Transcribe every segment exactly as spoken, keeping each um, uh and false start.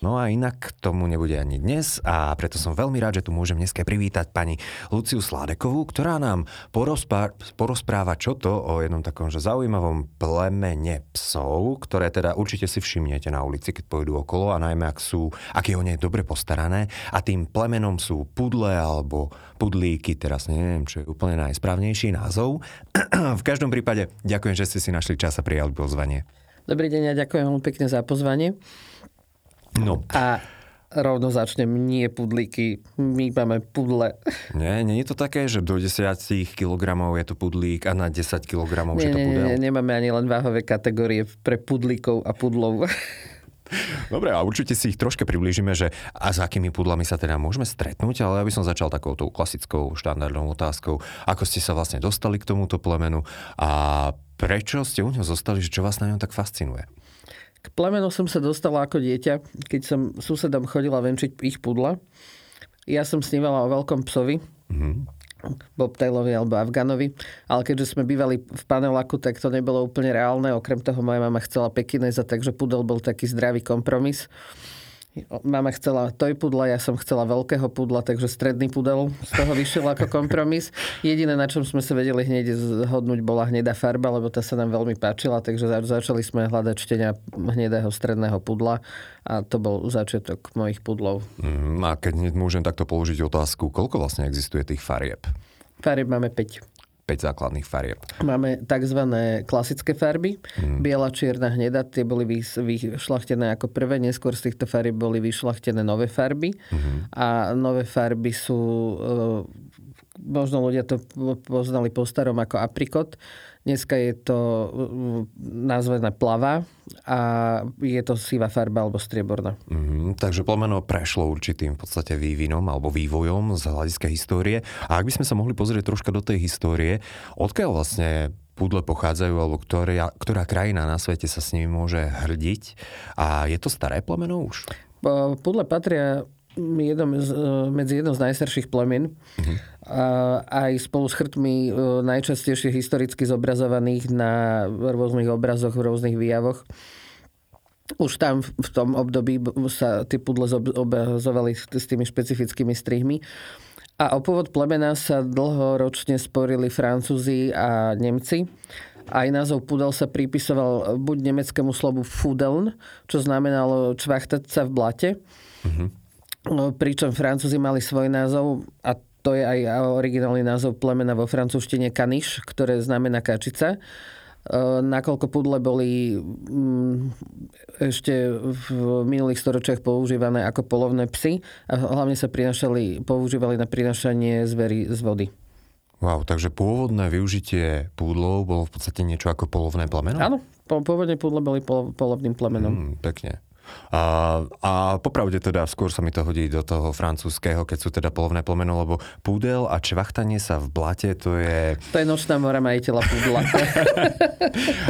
No a inak tomu nebude ani dnes a preto som veľmi rád, že tu môžem dneska privítať pani Luciu Sládekovú, ktorá nám porozpá- porozpráva čo to o jednom takom že zaujímavom plemene psov, ktoré teda určite si všimnete na ulici, keď pôjdu okolo a najmä ak sú, ak je o nej dobre postarané a tým plemenom sú pudle alebo pudlíky, teraz neviem, čo je úplne najsprávnejší názov. V každom prípade ďakujem, že ste si našli čas a prijali pozvanie. Dobrý deň a ďakujem veľmi pekne za pozvanie. No. A rovno začnem, nie pudlíky, my máme pudle. Nie, nie je to také, že do desať kilogramov je to pudlík a na desať kilogramov je to pudel? Nie, nie, nemáme ani len váhové kategórie pre pudlíkov a pudlov. Dobre, a určite si ich troške priblížime, že a s akými pudlami sa teda môžeme stretnúť, ale ja by som začal takouto klasickou štandardnou otázkou, ako ste sa vlastne dostali k tomuto plemenu a prečo ste u ňom zostali, že čo vás na ňom tak fascinuje? K plemenu som sa dostala ako dieťa, keď som susedom chodila venčiť ich pudla. Ja som snívala o veľkom psovi, mm-hmm. Bobtailovi alebo Afgánovi, ale keďže sme bývali v paneláku, tak to nebolo úplne reálne. Okrem toho moja mama chcela Pekinéza, takže pudel bol taký zdravý kompromis. Mama chcela toj pudla, ja som chcela veľkého pudla, takže stredný pudel z toho vyšiel ako kompromis. Jediné, na čom sme sa vedeli hneď zhodnúť, bola hnedá farba, lebo tá sa nám veľmi páčila, takže začali sme hľadať štenia hnedého stredného pudla a to bol začiatok mojich pudlov. Mm, a keď môžem takto položiť otázku, koľko vlastne existuje tých farieb? Farieb máme päť. päť základných farieb. Máme tzv. Klasické farby. Hmm. Biela, čierna, hnedá. Tie boli vyšľachtené ako prvé. Neskôr z týchto farieb boli vyšľachtené nové farby. Hmm. A nové farby sú... Možno ľudia to poznali po starom ako aprikot. Dneska je to nazvaná plava a je to sivá farba alebo strieborná. Mm, takže plemeno prešlo určitým v podstate vývinom alebo vývojom z hľadiska histórie. A ak by sme sa mohli pozrieť troška do tej histórie, odkiaľ vlastne pudle pochádzajú alebo ktorá, ktorá krajina na svete sa s nimi môže hrdiť? A je to staré plemeno už? Pudle patria... Jedno z, medzi jedno z najstarších plemen, mm-hmm. aj spolu s chrtmi najčastejšie historicky zobrazovaných na rôznych obrazoch, v rôznych výjavoch. Už tam v tom období sa tie pudle zobrazovali s tými špecifickými strihmi. A o pôvod plemena sa dlhoročne sporili Francúzi a Nemci. Aj názov pudel sa pripisoval buď nemeckému slovu fudeln, čo znamenalo čvachtať sa v blate, mm-hmm. pričom Francúzi mali svoj názov a to je aj originálny názov plemena vo francúzštine kaniš, ktoré znamená kačica. Nakoľko pudle boli ešte v minulých storočiach používané ako polovné psy a hlavne sa prinašali, používali na prinašanie zverí z vody. Wow, takže pôvodné využitie púdlov bolo v podstate niečo ako polovné plemeno? Áno, pôvodne púdle boli polo, polovným plemenom. Mm, pekne. A, a popravde teda skôr sa mi to hodí do toho francúzského, keď sú teda polovné plemeno, lebo púdel a čvachtanie sa v blate, to je... To je nočná mora majiteľa púdla.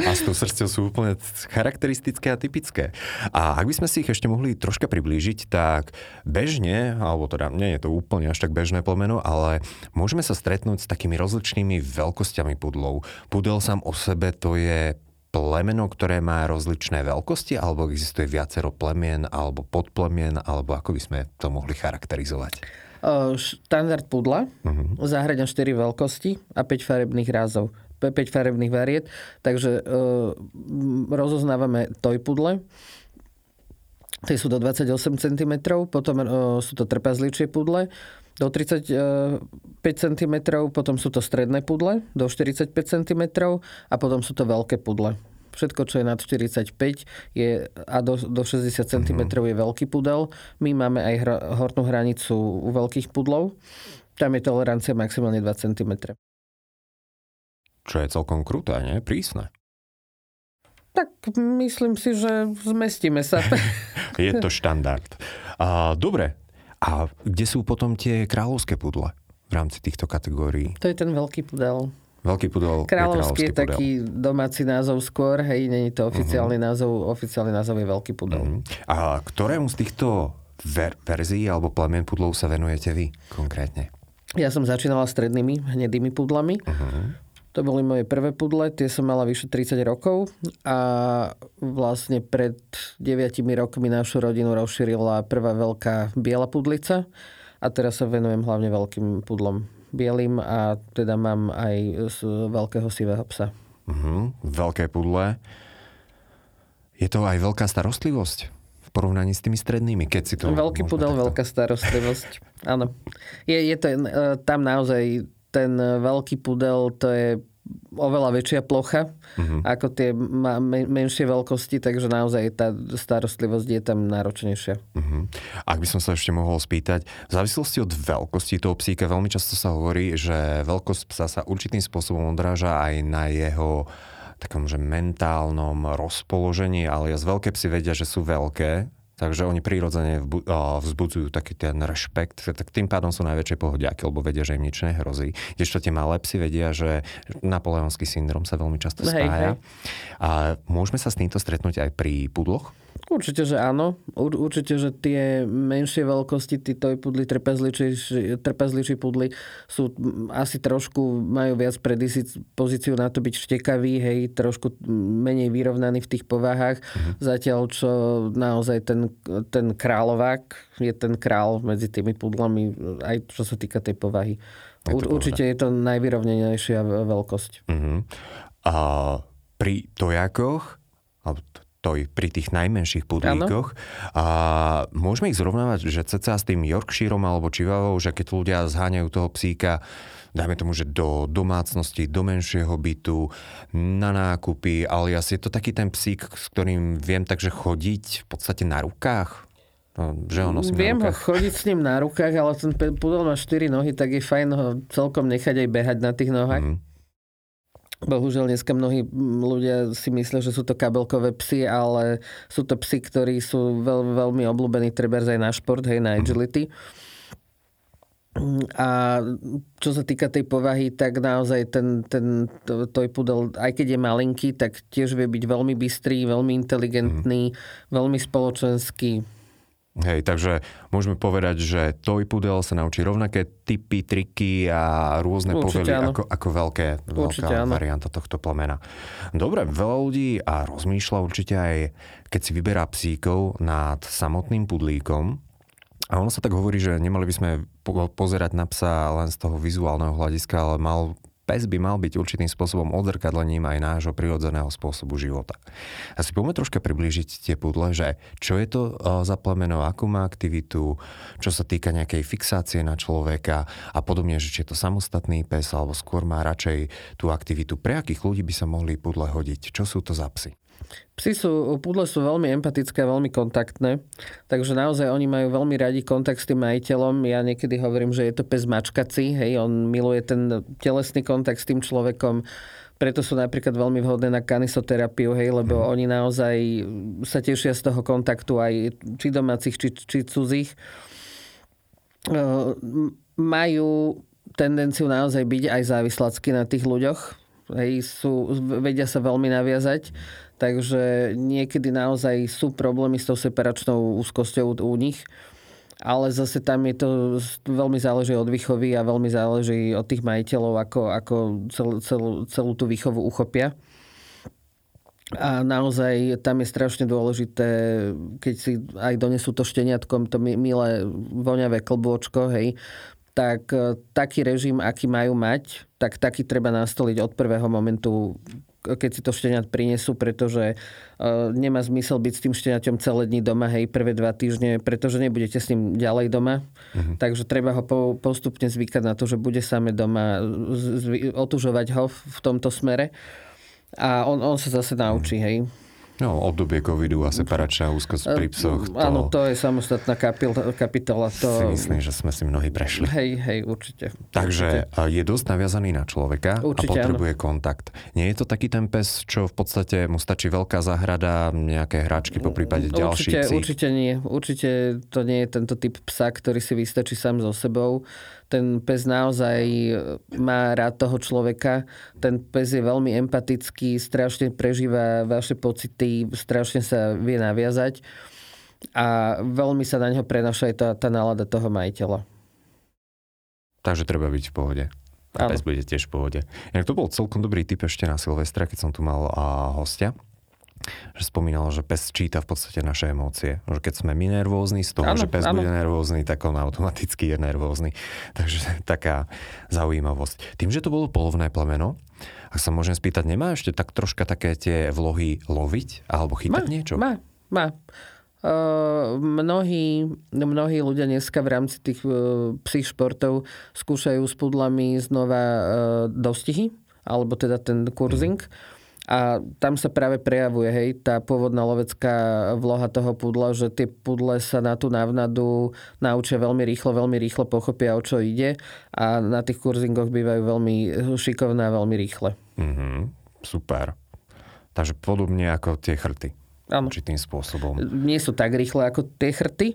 A s tou srstňou sú úplne charakteristické a typické. A ak by sme si ich ešte mohli troška priblížiť, tak bežne, alebo teda nie je to úplne až tak bežné plemeno, ale môžeme sa stretnúť s takými rozličnými veľkosťami púdlov. Púdel sám o sebe to je... plemeno, ktoré má rozličné veľkosti, alebo existuje viacero plemien, alebo podplemien, alebo ako by sme to mohli charakterizovať? Štandard pudla uh-huh. zahŕňa štyri veľkosti a päť farebných rázov, päť farebných variet, takže uh, rozoznávame tojpudle. Tie sú do dvadsaťosem centimetrov, potom uh, sú to trpazličie pudle, do tridsaťpäť centimetrov, potom sú to stredné pudle, do štyridsaťpäť centimetrov a potom sú to veľké pudle. Všetko, čo je nad štyridsaťpäť je, a do, do šesťdesiat centimetrov je veľký pudel. My máme aj hra, hornú hranicu u veľkých pudlov. Tam je tolerancia maximálne dva centimetre. Čo je celkom kruté, nie? Prísne. Tak myslím si, že zmestíme sa. Je to štandard. A, dobre. A kde sú potom tie kráľovské pudle v rámci týchto kategórií? To je ten veľký pudel. Veľký pudel. Kráľovský je, je taký domáci názov skôr, hej, není to oficiálny uh-huh. názov, oficiálny názov je veľký pudel. Uh-huh. A ktorému z týchto ver- verzií alebo plemien pudlov sa venujete vy konkrétne? Ja som začínala strednými hnedými pudlami. Uh-huh. To boli moje prvé pudle, tie som mala vyše tridsať rokov a vlastne pred deviatimi rokmi našu rodinu rozšírila prvá veľká biela pudlica a teraz sa venujem hlavne veľkým pudlom bielým a teda mám aj z veľkého sivého psa. Uh-huh. Veľké pudle. Je to aj veľká starostlivosť v porovnaní s tými strednými, keď si to... Veľký pudel, takto... veľká starostlivosť. Áno. Je, je to tam naozaj... Ten veľký pudel, to je oveľa väčšia plocha mm-hmm. ako tie ma- menšie veľkosti, takže naozaj tá starostlivosť je tam náročnejšia. Mm-hmm. Ak by som sa ešte mohol spýtať, v závislosti od veľkosti toho psíka veľmi často sa hovorí, že veľkosť psa sa určitým spôsobom odráža aj na jeho takomže mentálnom rozpoložení, ale z veľké psi vedia, že sú veľké, takže oni prirodzene vzbudzujú taký ten rešpekt, tak tým pádom sú najväčšie pohodiaky, lebo vedia, že im nič nehrozí. Kdežto tie malé psi vedia, že napoleonský syndrom sa veľmi často spája. Hej, hej. A môžeme sa s týmto stretnúť aj pri pudloch? Určite, že áno. Určite, že tie menšie veľkosti, tí tojpudli, trpezličí pudli sú asi trošku, majú viac predizpozíciu na to byť štekavý, hej, trošku menej vyrovnaný v tých povahách. Mhm. Zatiaľ, čo naozaj ten ten kráľovák, je ten král medzi tými pudlami, aj čo sa týka tej povahy. Je U, určite je to najvyrovnenejšia veľkosť. Uh-huh. A pri tojakoch, alebo toj, pri tých najmenších pudlíkoch, a môžeme ich zrovnávať, že cca s tým Yorkshirom alebo Chihuahua, že keď ľudia zháňajú toho psíka, dajme tomu, že do domácnosti, do menšieho bytu, na nákupy, alias je to taký ten psík, s ktorým viem takže chodiť v podstate na rukách. No, že ho nosím viem na rukách. Viem chodiť s ním na rukách, ale ten pudel má štyri nohy, tak je fajn ho celkom nechať aj behať na tých nohách. Mm. Bohužiaľ, dneska mnohí ľudia si myslia, že sú to kabelkové psy, ale sú to psy, ktorí sú veľ, veľmi obľúbení, trebárs aj na šport, hej, na agility. Mm. A čo sa týka tej povahy, tak naozaj ten, ten to, tojpudel, aj keď je malinký, tak tiež vie byť veľmi bystrý, veľmi inteligentný, mm. veľmi spoločenský. Hej, takže môžeme povedať, že tojpudel sa naučí rovnaké typy, triky a rôzne povely ako, ako veľké, veľká varianta tohto plemena. Dobre, veľa ľudí a rozmýšľa určite aj, keď si vyberá psíkov nad samotným pudlíkom. A ono sa tak hovorí, že nemali by sme pozerať na psa len z toho vizuálneho hľadiska, ale mal, pes by mal byť určitým spôsobom odzrkadlením aj nášho prirodzeného spôsobu života. A si poďme troška priblížiť tie pudle, že čo je to za plemeno, akú má aktivitu, čo sa týka nejakej fixácie na človeka a podobne, že či je to samostatný pes, alebo skôr má radšej tú aktivitu. Pre akých ľudí by sa mohli pudle hodiť? Čo sú to za psy? Psi sú, pudle sú veľmi empatické, veľmi kontaktné, takže naozaj oni majú veľmi radi kontakt s tým majiteľom. Ja niekedy hovorím, že je to pes mačkací, hej, on miluje ten telesný kontakt s tým človekom, preto sú napríklad veľmi vhodné na kanisoterapiu, hej, lebo mm. oni naozaj sa tešia z toho kontaktu aj či domácich, či, či cudzích. Majú tendenciu naozaj byť aj závislacky na tých ľuďoch, hej, sú, vedia sa veľmi naviazať. Takže niekedy naozaj sú problémy s tou separačnou úzkosťou u nich, ale zase tam je to, veľmi záleží od výchovy a veľmi záleží od tých majiteľov, ako, ako cel, cel, celú tú výchovu uchopia. A naozaj tam je strašne dôležité, keď si aj donesú to šteniatkom, to milé voňavé klbôčko, hej, tak taký režim, aký majú mať, tak taký treba nastoliť od prvého momentu, keď si to šteniat prinesú, pretože uh, nemá zmysel byť s tým šteniaťom celé dni doma, hej, prvé dva týždne, pretože nebudete s ním ďalej doma. Uh-huh. Takže treba ho po, postupne zvykať na to, že bude sám doma, zvy, otužovať ho v, v tomto smere. A on, on sa zase naučí, uh-huh. hej. No, obdobie covidu a separačná úzkosť pri psoch. To... Áno, to je samostatná kapitola. To... Si myslím, že sme si mnohí prešli. Hej, hej, určite. Takže určite. Je dosť naviazaný na človeka určite, a potrebuje áno. kontakt. Nie je to taký ten pes, čo v podstate mu stačí veľká záhrada, nejaké hračky, poprípade ďalší psík? Určite nie. Určite to nie je tento typ psa, ktorý si vystačí sám so sebou. Ten pes naozaj má rád toho človeka. Ten pes je veľmi empatický, strašne prežíva vaše pocity, strašne sa vie naviazať a veľmi sa na neho prenáša aj tá, tá nálada toho majiteľa. Takže treba byť v pohode. A pes bude tiež v pohode. Inak to bol celkom dobrý tip ešte na Silvestra, keď som tu mal a, hostia. Že spomínal, že pes číta v podstate naše emócie. Že keď sme my nervózni, z toho, ano, že pes ano. bude nervózny, tak on automaticky je nervózny. Takže taká zaujímavosť. Tým, že to bolo polovné plemeno, ak sa môžem spýtať, nemá ešte tak troška také tie vlohy loviť alebo chytať má, niečo? Má, má. Uh, mnohí, mnohí ľudia dneska v rámci tých uh, psích športov skúšajú s pudlami znova uh, dostihy, alebo teda ten kurzing. Hmm. A tam sa práve prejavuje, hej, tá pôvodná lovecká vloha toho pudla, že tie pudle sa na tú návnadu naučia veľmi rýchlo, veľmi rýchlo pochopia, o čo ide. A na tých kurzingoch bývajú veľmi šikovné a veľmi rýchle. Mm-hmm, super. Takže podobne ako tie chrty. Áno. Určitým spôsobom. Nie sú tak rýchle ako tie chrty,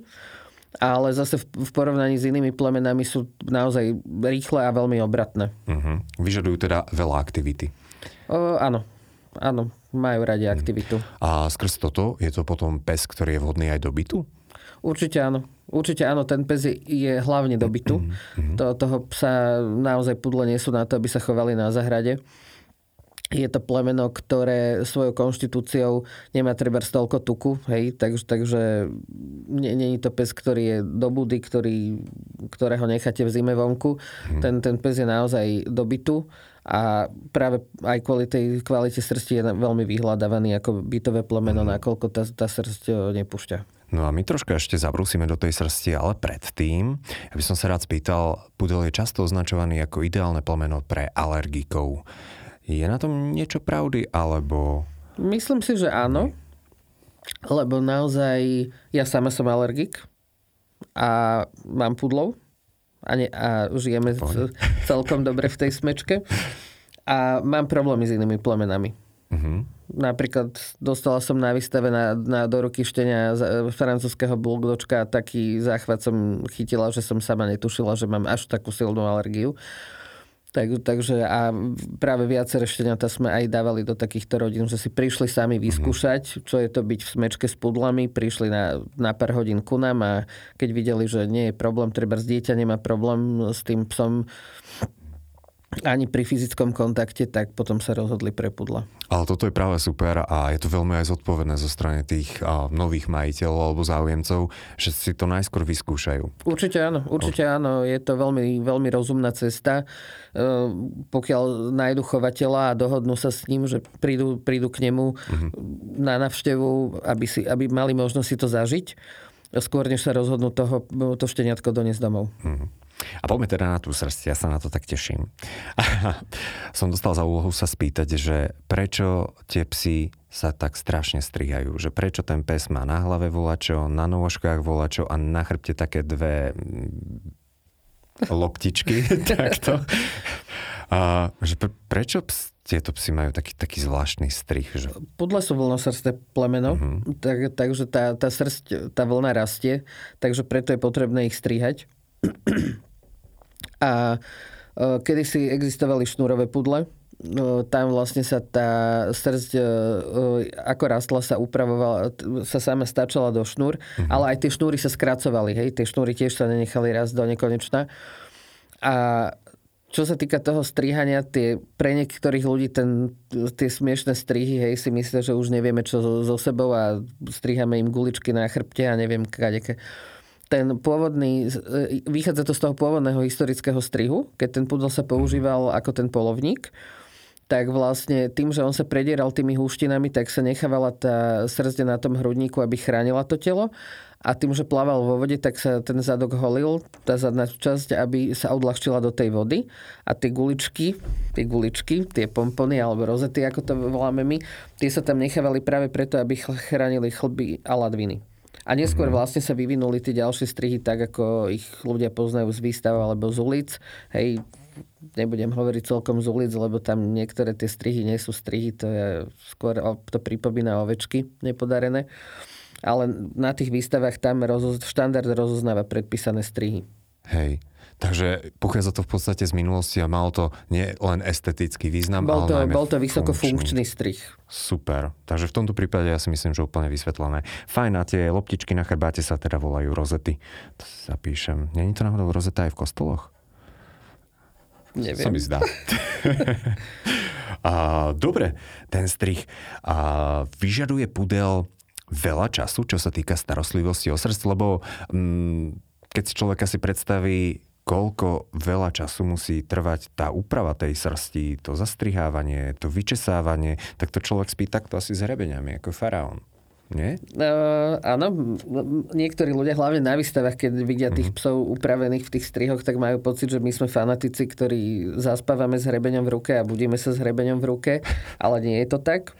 ale zase v porovnaní s inými plemenami sú naozaj rýchle a veľmi obratné. Mm-hmm. Vyžadujú teda veľa aktivity. O, áno. Áno, majú radi aktivitu. A skrz toto je to potom pes, ktorý je vhodný aj do bytu? Určite áno. Určite áno, ten pes je, je hlavne do bytu. To, toho psa naozaj pudle nie sú na to, aby sa chovali na zahrade. Je to plemeno, ktoré svojou konštitúciou nemá treba toľko tuku, hej, takže, takže nie, nie je to pes, ktorý je do budy, ktorý, ktorého necháte v zime vonku. Hmm. Ten, ten pes je naozaj do bytu a práve aj kvôli tej kvalite srsti je veľmi vyhľadávaný ako bytové plemeno, hmm. nakoľko tá, tá srst nepúšťa. No a my troška ešte zabrúsime do tej srsti, ale predtým, ja by som sa rád spýtal, pudel je často označovaný ako ideálne plemeno pre alergikov. Je na tom niečo pravdy, alebo... Myslím si, že áno, lebo naozaj ja sama som alergik a mám pudlov a, ne, a žijeme Poň. celkom dobre v tej smečke a mám problémy s inými plemenami. Uh-huh. Napríklad dostala som na výstave na, na, do ruky štenia francúzského bulgdočka a taký záchvat som chytila, že som sama netušila, že mám až takú silnú alergiu. Tak, takže a práve viaceré šteniatá sme aj dávali do takýchto rodín, že si prišli sami vyskúšať, čo je to byť v smečke s pudlami, prišli na, na pár hodín ku nám a keď videli, že nie je problém, treba s dieťa nemá problém s tým psom ani pri fyzickom kontakte, tak potom sa rozhodli pre pudla. Ale toto je práve super a je to veľmi aj zodpovedné zo strany tých a, nových majiteľov alebo záujemcov, že si to najskôr vyskúšajú. Určite áno, určite áno. Je to veľmi, veľmi rozumná cesta. E, pokiaľ nájdu chovateľa a dohodnú sa s ním, že prídu, prídu k nemu mm-hmm. na návštevu, aby, si, aby mali možnosť si to zažiť, skôr než sa rozhodnú toho, to šteniatko doniesť domov. Mm-hmm. A poďme teda na tú srst, ja sa na to tak teším. Som dostal za úlohu sa spýtať, že prečo tie psi sa tak strašne strihajú, že prečo ten pes má na hlave volačo, na nôžkách volačo a na chrbte také dve loptičky, takto. A, že prečo ps, tieto psi majú taký, taký zvláštny strih? Že... Pudle sú vlnosrsté plemeno, uh-huh. tak, takže tá, tá srst, tá vlna rastie, takže preto je potrebné ich strihať. A kedysi existovali šnúrové pudle, tam vlastne sa tá srst ako rastla sa upravovala, sa sama stačala do šnúr, mm-hmm. ale aj tie šnúry sa skracovali, hej, tie šnúry tiež sa nenechali rast do nekonečna. A čo sa týka toho strihania, tie, pre niektorých ľudí ten, tie smiešné strihy, hej, si myslia, že už nevieme čo so sebou a strihame im guličky na chrbte a neviem kadeké. Ten pôvodný, vychádza to z toho pôvodného historického strihu, keď ten pudel sa používal ako ten polovník. tak vlastne tým, že on sa predieral tými húštinami, tak sa nechávala tá srdce na tom hrudníku, aby chránila to telo. A tým, že plával vo vode, tak sa ten zadok holil, tá zadná časť, aby sa odľahčila do tej vody. A tie guličky, tie guličky, tie pompony alebo rozety, ako to voláme my, tie sa tam nechávali práve preto, aby chránili chlby a ladviny. A neskôr vlastne sa vyvinuli tie ďalšie strihy tak, ako ich ľudia poznajú z výstav alebo z ulic. Hej, nebudem hovoriť celkom z ulic, lebo tam niektoré tie strihy nie sú strihy, to je skôr, to pripomína ovečky nepodarené. Ale na tých výstavách tam rozoz... štandard rozoznáva predpísané strihy. Hej. Takže pochádza to v podstate z minulosti a malo to nie len estetický význam, bol to, ale najmä bol to vysokofunkčný strih. Super. Takže v tomto prípade ja si myslím, že úplne vysvetlené. Fajn, a tie loptičky na chrbáte sa teda volajú rozety. To si zapíšem. Není to náhodou rozeta aj v kostoloch? Neviem. Sa mi zdá. a, dobre, ten strih a, vyžaduje pudel veľa času, čo sa týka starostlivosti o srdce, lebo mm, keď si človeka si predstaví, koľko veľa času musí trvať tá úprava tej srsti, to zastrihávanie, to vyčesávanie, tak to človek spí takto asi s hrebeniami, ako faraón. Nie? Uh, áno, niektorí ľudia, hlavne na výstavách, keď vidia tých psov upravených v tých strihoch, tak majú pocit, že my sme fanatici, ktorí zaspávame s hrebeňom v ruke a budíme sa s hrebeňom v ruke, ale nie je to tak.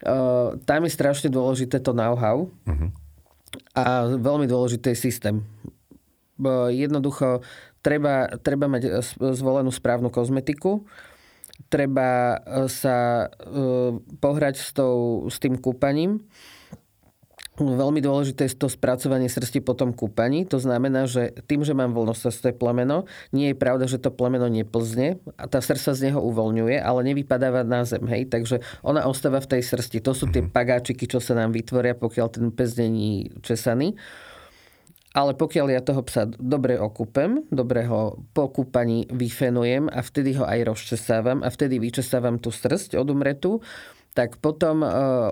Uh, tam je strašne dôležité to know-how uh-huh. a veľmi dôležitý systém. Uh, jednoducho treba, treba mať zvolenú správnu kozmetiku, treba sa uh, pohrať s, tou, s tým kúpaním. Veľmi dôležité je to spracovanie srsti po tom kúpaní. To znamená, že tým, že mám voľnosrsté plemeno, nie je pravda, že to plemeno neplzne a tá srst sa z neho uvoľňuje, ale nevypadáva na zem. Hej? Takže ona ostáva v tej srsti. To sú tie pagáčiky, čo sa nám vytvoria, pokiaľ ten pes není česaný. Ale pokiaľ ja toho psa dobre okúpem, dobre ho po kúpaní vyfenujem a vtedy ho aj rozčesávam a vtedy vyčesávam tú srst odumretú, tak potom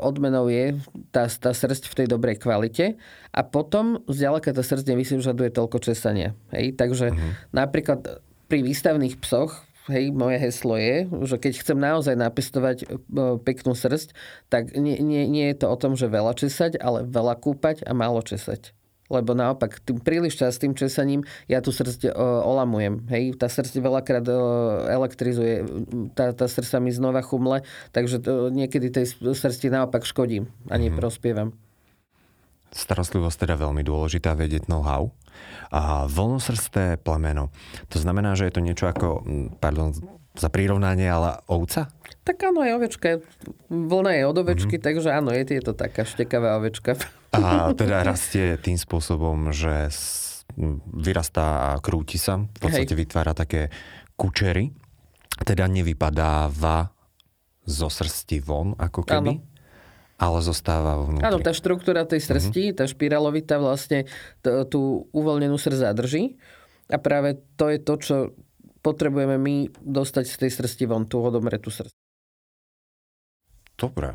odmenou je tá, tá srst v tej dobrej kvalite a potom zďaleka tá srst nevyžaduje toľko česania. Hej? Takže uh-huh. napríklad pri výstavných psoch, hej, moje heslo je, že keď chcem naozaj napestovať peknú srst, tak nie, nie, nie je to o tom, že veľa česať, ale veľa kúpať a málo česať. Lebo naopak, tým príliš častým česaním ja tú srst olamujem. Hej? Tá srst veľakrát o, elektrizuje, tá, tá srst sa mi znova chumle, takže to, niekedy tej srsti naopak škodím a neprospievam. Starostlivosť teda veľmi dôležitá, vedieť know-how. A voľnosrsté plemeno, to znamená, že je to niečo ako, pardon za prirovnanie, ale ovca? Tak áno, je ovečka. Vlna je od ovečky, mm-hmm. takže áno, je, je to taká štekavá ovečka. A teda rastie tým spôsobom, že vyrastá a krúti sa. V podstate Hej. vytvára také kučery. Teda nevypadáva zo srsti von, ako keby. Áno. Ale zostáva vnútri. Áno, tá štruktúra tej srsti, mm-hmm. tá špirálovita vlastne t- tú uvoľnenú srst zadrží. A práve to je to, čo potrebujeme my dostať z tej srsti von, tú odomretú srst. Dobre.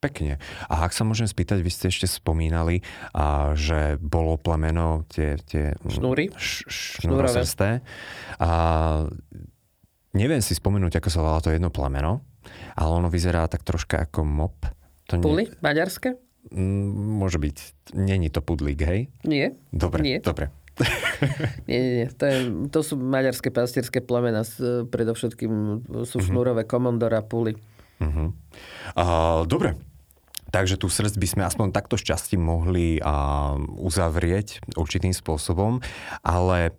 Pekne. A ak sa môžem spýtať, vy ste ešte spomínali, a, že bolo plemeno tie, tie šnúry, š, šnúrosrsté. A, neviem si spomenúť, ako sa volalo to jedno plemeno, ale ono vyzerá tak troška ako mop. To Puli? Nie... Maďarské? Môže byť. Není to pudlík, hej? Nie. Dobre, nie. Dobre. nie, nie, nie. To, je, to sú maďarské pastierské plemena. Predovšetkým sú šnúrové komondora, púly. Uh-huh. Uh, dobre. Takže tú srst by sme aspoň takto šťastím mohli uh, uzavrieť určitým spôsobom, ale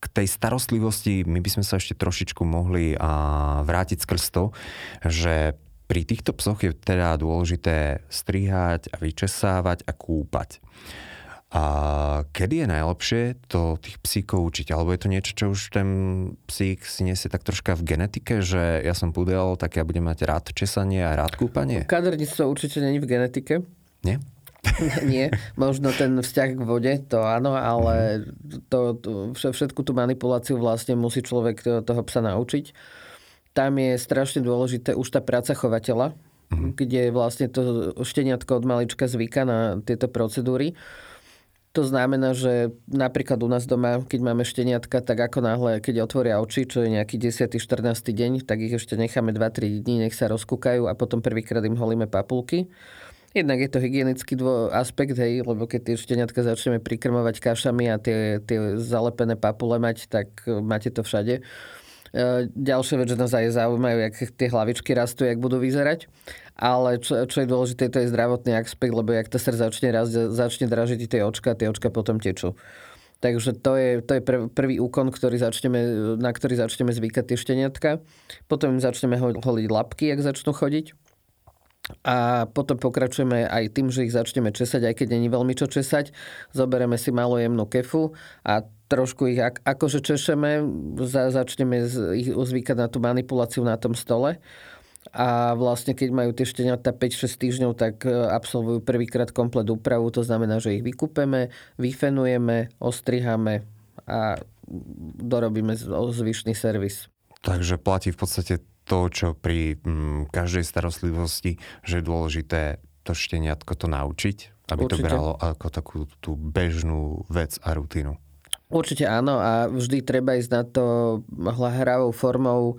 k tej starostlivosti my by sme sa ešte trošičku mohli uh, vrátiť skrz to, že pri týchto psoch je teda dôležité strihať a vyčesávať a kúpať. A kedy je najlepšie to tých psíkov učiť? Alebo je to niečo, čo už ten psík si nesie tak troška v genetike, že ja som pudel, tak ja budem mať rád česanie a rád kúpanie? Kaderníctvo určite není v genetike. Nie? Nie. Možno ten vzťah k vode, to áno, ale to, to, všetku tú manipuláciu vlastne musí človek toho psa naučiť. Tam je strašne dôležité už tá práca chovateľa, mm-hmm. kde vlastne to šteniatko od malička zvyká na tieto procedúry. To znamená, že napríklad u nás doma, keď máme šteniatka, tak ako náhle, keď otvoria oči, čo je nejaký desiaty štrnásty deň, tak ich ešte necháme dva tri dní, nech sa rozkúkajú a potom prvýkrát im holíme papulky. Jednak je to hygienický dvo- aspekt, hej, lebo keď tie šteniatka začneme prikrmovať kašami a tie, tie zalepené papule mať, tak máte to všade. Ďalšia vec, že nás aj zaujímajú, jak tie hlavičky rastú, jak budú vyzerať. Ale čo, čo je dôležité, to je zdravotný aspekt, lebo jak to srdce začne rast, začne dražiť tie očka, tie očka potom tečú. Takže to je, to je prv, prvý úkon, ktorý začneme, na ktorý začneme zvykať tie šteniatka. Potom im začneme holiť labky, jak začnú chodiť. A potom pokračujeme aj tým, že ich začneme česať, aj keď není veľmi čo česať. Zoberieme si malú jemnú kefu a trošku ich akože češeme, začneme ich zvykať na tú manipuláciu na tom stole. A vlastne, keď majú tie šteniatá päť šesť týždňov, tak absolvujú prvýkrát komplet úpravu. To znamená, že ich vykúpeme, vyfenujeme, ostrihame a dorobíme zvyšný servis. Takže platí v podstate to, čo pri mm, každej starostlivosti, že je dôležité to šteniatko to naučiť, aby Určite. To bralo ako takú tú bežnú vec a rutinu. Určite áno a vždy treba ísť na to hravou formou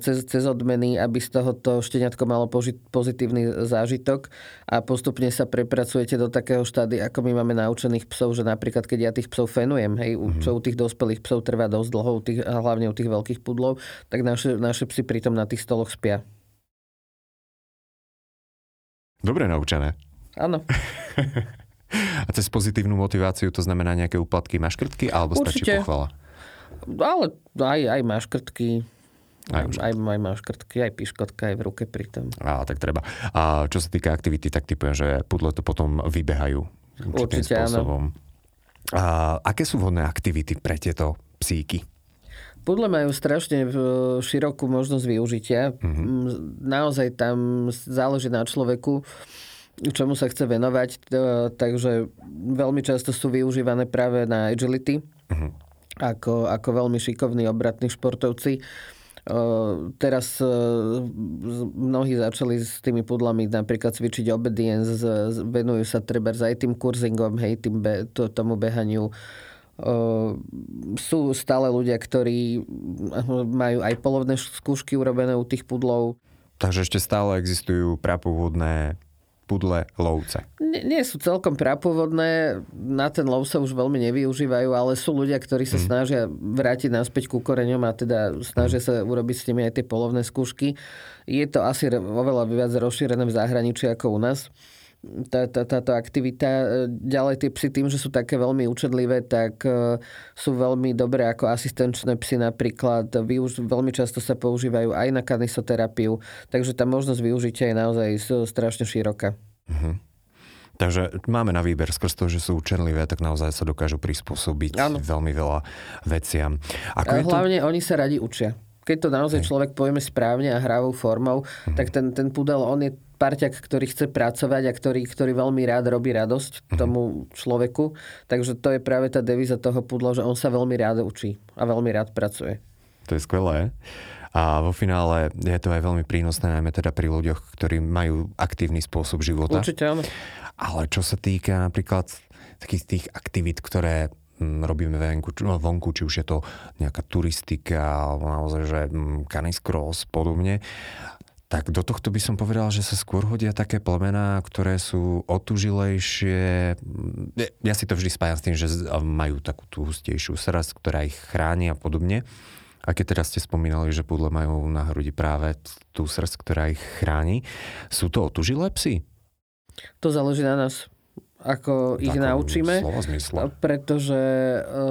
cez, cez odmeny, aby z tohoto šteniatko malo poži- pozitívny zážitok a postupne sa prepracujete do takého štádia, ako my máme naučených psov, že napríklad keď ja tých psov fenujem, hej, mm-hmm. čo u tých dospelých psov trvá dosť dlho, u tých, hlavne u tých veľkých pudlov, tak naše, naše psi pritom na tých stoloch spia. Dobre naučené. Áno. A cez pozitívnu motiváciu, to znamená nejaké úplatky, maškrtky, alebo stačí Určite. Pochvala? Ale aj, aj maškrtky, aj, aj, aj maškrtky, aj piškotka, aj v ruke pritom. Á, tak treba. A čo sa týka aktivity, tak typujem, že pudle to potom vybehajú určitým Určite, spôsobom. Áno. A aké sú vhodné aktivity pre tieto psíky? Pudle majú strašne širokú možnosť využitia. Mm-hmm. Naozaj tam záleží na človeku, čomu sa chce venovať, takže veľmi často sú využívané práve na agility, uh-huh. ako, ako veľmi šikovní obratní športovci. Teraz mnohí začali s tými pudlami napríklad cvičiť obedience, venujú sa treba aj tým kurzingom, hej, tým be, to, tomu behaniu. Sú stále ľudia, ktorí majú aj polovné skúšky urobené u tých pudlov. Takže ešte stále existujú prapôvodné pudle lovce. Nie, nie sú celkom prapôvodné, na ten lov sa už veľmi nevyužívajú, ale sú ľudia, ktorí sa mm. snažia vrátiť naspäť ku koreňom a teda snažia mm. sa urobiť s nimi aj tie polovné skúšky. Je to asi oveľa viac rozšírené v zahraničí ako u nás. Tá, tá, táto aktivita. Ďalej tie psy tým, že sú také veľmi učedlivé, tak sú veľmi dobré ako asistenčné psy napríklad. Využ- veľmi často sa používajú aj na kanisoterapiu, takže tá možnosť využitia je naozaj strašne široká. Mhm. Takže máme na výber skrz to, že sú učenlivé, tak naozaj sa dokážu prispôsobiť ano. Veľmi veľa veciam. Ako hlavne to... oni sa radi učia. Keď to naozaj človek pojme správne a hravou formou, mm-hmm. tak ten, ten pudel, on je parťak, ktorý chce pracovať a ktorý, ktorý veľmi rád robí radosť tomu mm-hmm. človeku. Takže to je práve tá devíza toho pudla, že on sa veľmi rád učí a veľmi rád pracuje. To je skvelé. A vo finále je to aj veľmi prínosné, najmä teda pri ľuďoch, ktorí majú aktívny spôsob života. Určite áno. Ale čo sa týka napríklad takých tých aktivít, ktoré robíme venku, vonku, či už je to nejaká turistika, alebo naozaj, že canis cross, podobne. Tak do tohto by som povedal, že sa skôr hodia také plemená, ktoré sú otužilejšie. Ja si to vždy spájam s tým, že majú takú tú hustejšiu srst, ktorá ich chráni a podobne. A keď teraz ste spomínali, že pudle majú na hrudi práve tú srst, ktorá ich chráni. Sú to otužilé psy? To záleží na nás. Ako ich naučíme, pretože e,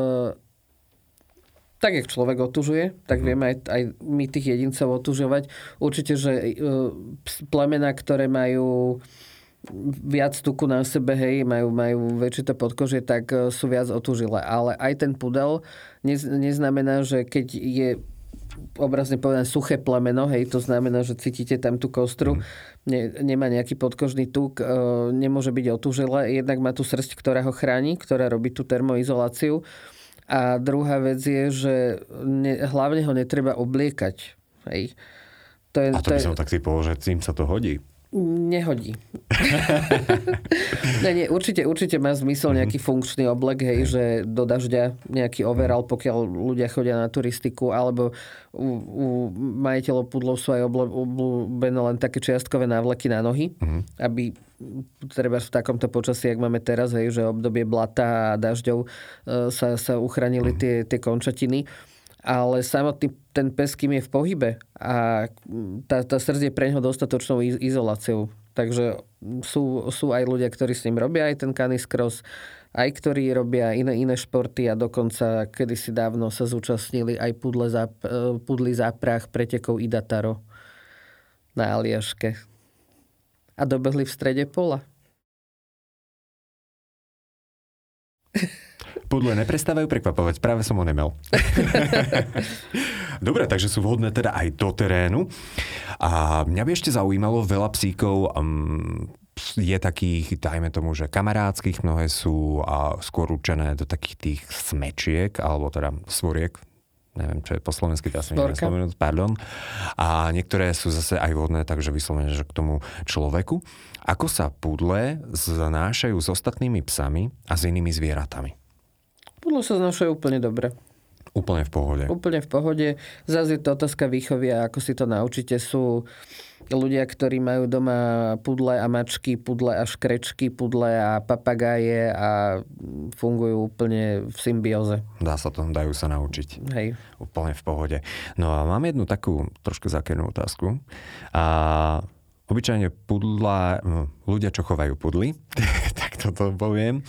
tak, jak človek otužuje, tak mm-hmm. vieme aj, aj my tých jedincov otužovať. Určite, že e, plemená, ktoré majú viac tuku na sebe, hej, majú, majú väčšie to podkožie, tak e, sú viac otužilé. Ale aj ten pudel nez, neznamená, že keď je obrazne povedané suché plemeno, hej, to znamená, že cítite tam tú kostru, mm. ne, nemá nejaký podkožný tuk, e, nemôže byť otužilé, jednak má tú srst, ktorá ho chráni, ktorá robí tú termoizoláciu. A druhá vec je, že ne, hlavne ho netreba obliekať. Hej. To je, a to by som je... tak si povedal, že tým sa to hodí. nehodí. ne, nie, určite, určite má zmysel nejaký funkčný oblek, hej, že do dažďa nejaký overall, pokiaľ ľudia chodia na turistiku, alebo u, u majiteľov pudlov sú aj obľúbené len také čiastkové návleky na nohy, mm-hmm. aby treba v takomto počasí, ak máme teraz, hej, že obdobie blata a dažďov sa, sa uchránili mm-hmm. tie, tie končatiny. Ale samotný ten pes, kým je v pohybe a tá, tá srdc je pre ňoho dostatočnou izoláciou. Takže sú, sú aj ľudia, ktorí s ním robia aj ten caniscross, aj ktorí robia iné, iné športy a dokonca kedysi dávno sa zúčastnili aj pudle za, pudli záprah pretekov Iditarod na Aljaške. A dobehli v strede pola. Pudle neprestávajú prekvapovať, práve som ho nemel. Dobre, takže sú vhodné teda aj do terénu. A mňa by ešte zaujímalo, veľa psíkov um, je takých, dajme tomu, že kamarádskych, mnohé sú a skôr určené do takých tých smečiek, alebo teda svoriek, neviem, čo je po slovensky, to asi neviem spomenúť, pardon. A niektoré sú zase aj vhodné, takže vyslovene, že k tomu človeku. Ako sa pudle znášajú s ostatnými psami a s inými zvieratami? Pudlo sa znášajú úplne dobre. Úplne v pohode. Úplne v pohode. Zase je to otázka výchovy a ako si to naučíte. Sú ľudia, ktorí majú doma pudle a mačky, pudle a škrečky, pudle a papagáje a fungujú úplne v symbióze. Dá sa to, dajú sa naučiť. Hej. Úplne v pohode. No a mám jednu takú trošku zákernú otázku. A obyčajne pudla, ľudia, čo chovajú pudly, tak toto poviem,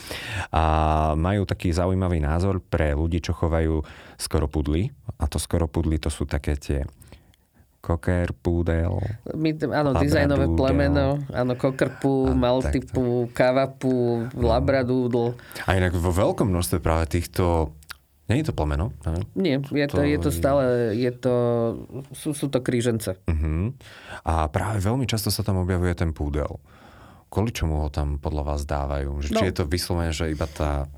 a majú taký zaujímavý názor pre ľudí, čo chovajú skoro pudly. A to skoro pudly, to sú také tie Cockapoo, áno, dizajnové plemeno, áno, Cockapoo, Maltipoo, Cavapoo, Labradoodle. A inak vo veľkom množstve práve týchto. Nie je to plemeno? Ne? Nie, je to, to, je to stále, je to, sú, sú to krížence. Uh-huh. A práve veľmi často sa tam objavuje ten púdel. Kvôli čomu ho tam podľa vás dávajú? Že, no. Či je to vyslovene, že iba tá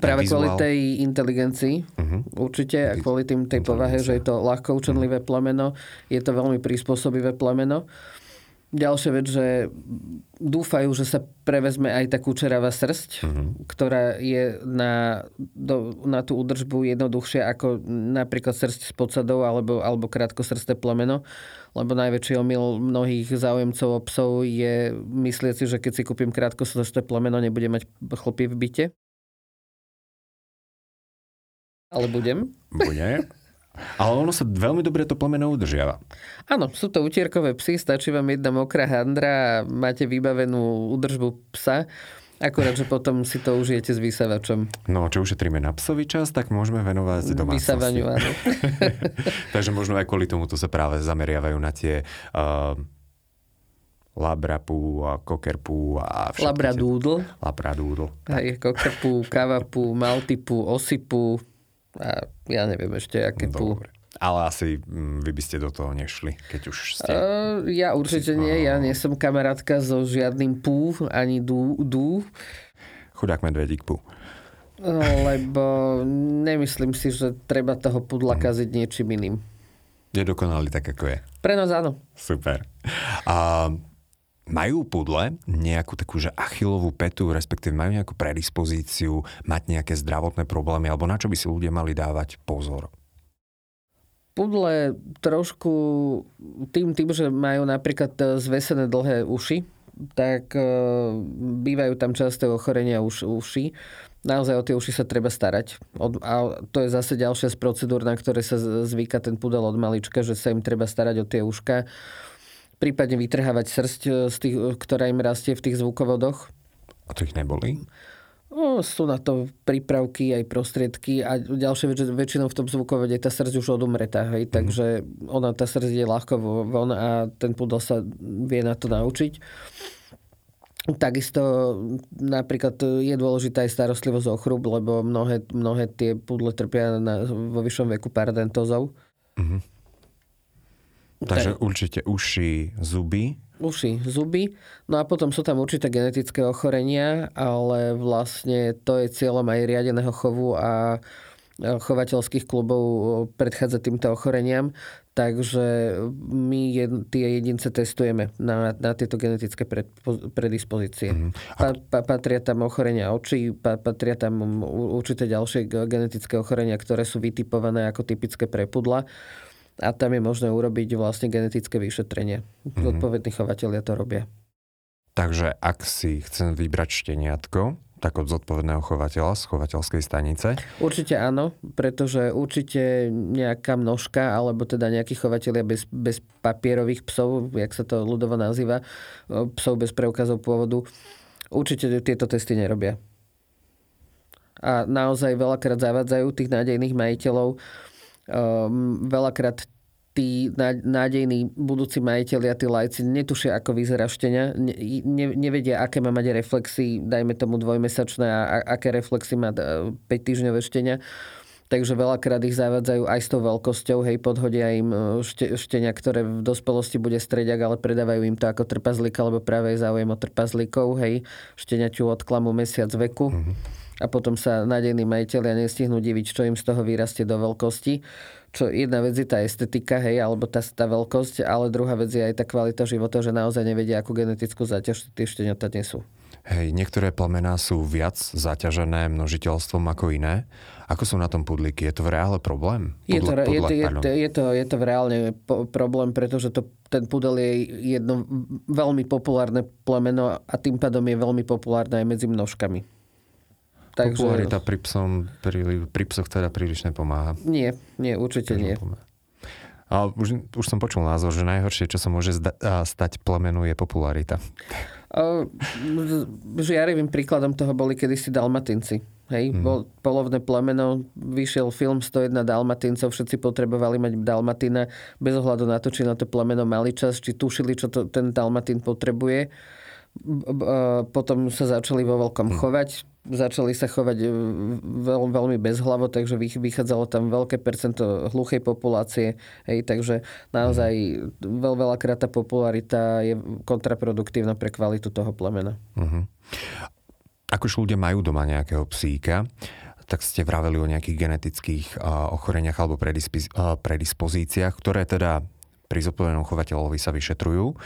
práve vizuál? Kvôli tej inteligencii, uh-huh. určite, a kvôli tým, tej povahe, že je to ľahko učenlivé uh-huh. plemeno, je to veľmi prispôsobivé plemeno. Ďalšia vec, že dúfajú, že sa prevezme aj tá kučeravá srst, mm-hmm. ktorá je na, do, na tú údržbu jednoduchšia ako napríklad srst s podsadou alebo, alebo krátkosrsté plemeno. Lebo najväčší omyl mnohých záujemcov o psov je myslieť si, že keď si kúpim krátkosrsté plemeno, nebudem mať chlpy v byte. Ale budem. Bude. Ale ono sa veľmi dobre to plemeno udržiava. Áno, sú to utierkové psy, stačí vám jedna mokrá handra a máte vybavenú údržbu psa, akorát, že potom si to užijete s vysavačom. No, čo ušetríme na psový čas, tak môžeme venovať domácnosti. Vysávaniu, áno. Takže možno aj kvôli tomuto sa práve zameriavajú na tie uh, Labrapoo a Cockapoo a všetky. Labradoodle. Labradoodle. Aj Cockapoo, Cavapoo, Maltipoo, Osipoo. A ja neviem ešte, aké pú. Ale asi vy by ste do toho nešli, keď už ste... Uh, ja určite nie, ja nie som kamarátka so žiadnym pú, ani dú. dú. Chudák medvedík pú. Lebo nemyslím si, že treba toho pudla kaziť niečím iným. Je dokonalý tak, ako je. Pre nás áno. Super. A majú pudle nejakú takú, že achilovú petu, respektíve majú nejakú predispozíciu, mať nejaké zdravotné problémy, alebo na čo by si ľudia mali dávať pozor? Pudle trošku tým, tým že majú napríklad zvesené dlhé uši, tak bývajú tam časté ochorenia už uši. Naozaj o tie uši sa treba starať. A to je zase ďalšia z procedúr, na ktoré sa zvyká ten pudel od malička, že sa im treba starať o tie uška. Prípadne vytrhávať srst, z tých, ktorá im rastie v tých zvukovodoch. A to ich nebolí? No, sú na to prípravky, aj prostriedky a ďalšie vec, že väčšinou v tom zvukovode je tá srst už odumretá. Hej? Mm. Takže ona, tá srst je ľahko von a ten pudel sa vie na to naučiť. Takisto napríklad je dôležitá aj starostlivosť o chrub, lebo mnohé, mnohé tie pudle trpia na, vo vyššom veku paradentozou. Mhm. Takže určite uši, zuby. Uši, zuby. No a potom sú tam určité genetické ochorenia, ale vlastne to je cieľom aj riadeného chovu a chovateľských klubov predchádza týmto ochoreniam. Takže my jed, tie jedince testujeme na, na tieto genetické predispozície. Mm. A... Pa, pa, patria tam ochorenia očí, pa, patria tam určité ďalšie genetické ochorenia, ktoré sú vytipované ako typické pre pudla. A tam je možné urobiť vlastne genetické vyšetrenie. Mm. Odpovední chovatelia to robia. Takže ak si chcem vybrať šteniatko, tak od zodpovedného chovateľa z chovateľskej stanice? Určite áno, pretože určite nejaká množka, alebo teda nejakí chovatelia bez, bez papierových psov, jak sa to ľudovo nazýva, psov bez preukazov pôvodu, určite tieto testy nerobia. A naozaj veľakrát zavádzajú tých nádejných majiteľov. Um, veľakrát tí nádejní budúci majiteľi a tí lajci netušia, ako vyzerá štenia, ne, nevedia, aké má mať reflexy, dajme tomu dvojmesačné a aké reflexy má päťtýždňové štenia. Takže veľakrát ich zavádzajú aj s tou veľkosťou, hej, podhodia im šte, štenia, ktoré v dospelosti bude streďak, ale predávajú im to ako trpazlíka, lebo práve je záujem o trpazlíkov, hej, šteniaťu odklamú mesiac veku. Mm-hmm. A potom sa nádejní majitelia nestihnú diviť, čo im z toho vyrastie do veľkosti. Čo jedna vec je tá estetika, hej, alebo tá, tá veľkosť, ale druhá vec je aj tá kvalita života, že naozaj nevedia, akú genetickú záťaž tie šteniatá nesú. Hej, niektoré plamená sú viac zaťažené množiteľstvom ako iné. Ako sú na tom pudlíky? Je to v reále problém? Pudl, je, to, pudle, je, to, je, to, je, to, je to v reálne po, problém, pretože to, ten pudel je jedno veľmi populárne plemeno a tým pádom je veľmi populárne aj medzi množkami. Takže... Popularita pri, psom, pri, pri psoch teda príliš nepomáha. Nie, nie, určite príliš nie. A už, už som počul názor, že najhoršie, čo sa môže zda- stať plemenu, je popularita. O, žiarivým príkladom toho boli kedysi Dalmatinci. Hej, mm. bol polovné plemeno, vyšiel film sto jeden Dalmatincov, všetci potrebovali mať Dalmatina, bez ohľadu na to, či na to plemeno mali čas, či tušili, čo to, ten Dalmatin potrebuje. Potom sa začali vo veľkom chovať. Začali sa chovať veľ, veľmi bezhlavo, takže vychádzalo tam veľké percento hluchej populácie. Hej, takže naozaj veľ, veľakrát tá popularita je kontraproduktívna pre kvalitu toho plemena. Uh-huh. Ako už ľudia majú doma nejakého psíka, tak ste vraveli o nejakých genetických uh, ochoreniach alebo predispi- uh, predispozíciách, ktoré teda pri zodpovednom chovateľovi sa vyšetrujú.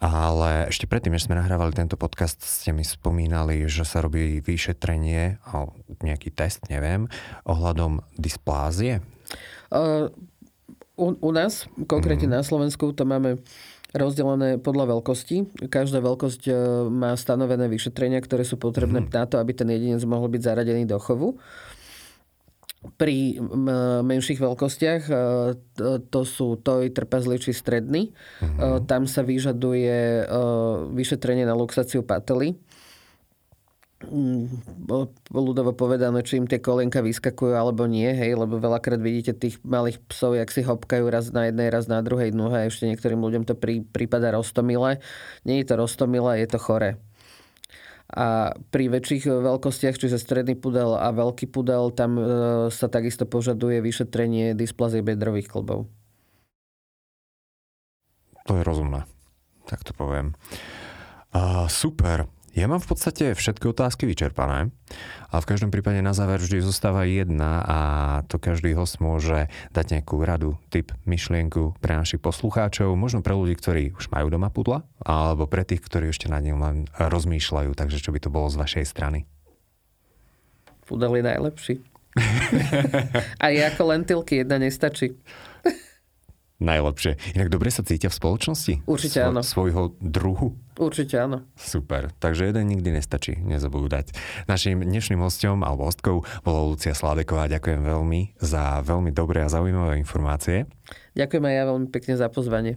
Ale ešte predtým, než sme nahrávali tento podcast, ste mi spomínali, že sa robí vyšetrenie, nejaký test, neviem, ohľadom dysplázie. Uh, u, u nás, konkrétne mm. na Slovensku, to máme rozdelené podľa veľkosti. Každá veľkosť má stanovené vyšetrenia, ktoré sú potrebné mm. na to, aby ten jedinec mohol byť zaradený do chovu. Pri menších veľkostiach to sú toj, trpazličí, stredný. Mm-hmm. Tam sa vyžaduje vyšetrenie na luxáciu pately. Ľudovo povedané, či im tie kolienka vyskakujú alebo nie, hej, lebo veľakrát vidíte tých malých psov, jak si hopkajú raz na jednej, raz na druhej nohe. Ešte niektorým ľuďom to pri, prípada roztomilé. Nie je to roztomilé, je to choré. A pri väčších veľkostiach, čiže stredný pudel a veľký pudel, tam e, sa takisto požaduje vyšetrenie dysplazie bedrových klbov. To je rozumné, tak to poviem. Uh, super, ja mám v podstate všetky otázky vyčerpané, ale v každom prípade na záver vždy zostáva jedna a to každý host môže dať nejakú radu, tip, myšlienku pre našich poslucháčov, možno pre ľudí, ktorí už majú doma pudla, alebo pre tých, ktorí ešte nad ním len rozmýšľajú, takže čo by to bolo z vašej strany? Pudel je najlepší. A je ako lentilky, jedna nestačí. Najlepšie. Inak dobre sa cítia v spoločnosti? Určite Svo- áno. Svojho druhu? Určite áno. Super. Takže jeden nikdy nestačí. Nezabúdať. Našim dnešným hosťom alebo hostkou bola Lucia Sládeková. Ďakujem veľmi za veľmi dobré a zaujímavé informácie. Ďakujem aj ja veľmi pekne za pozvanie.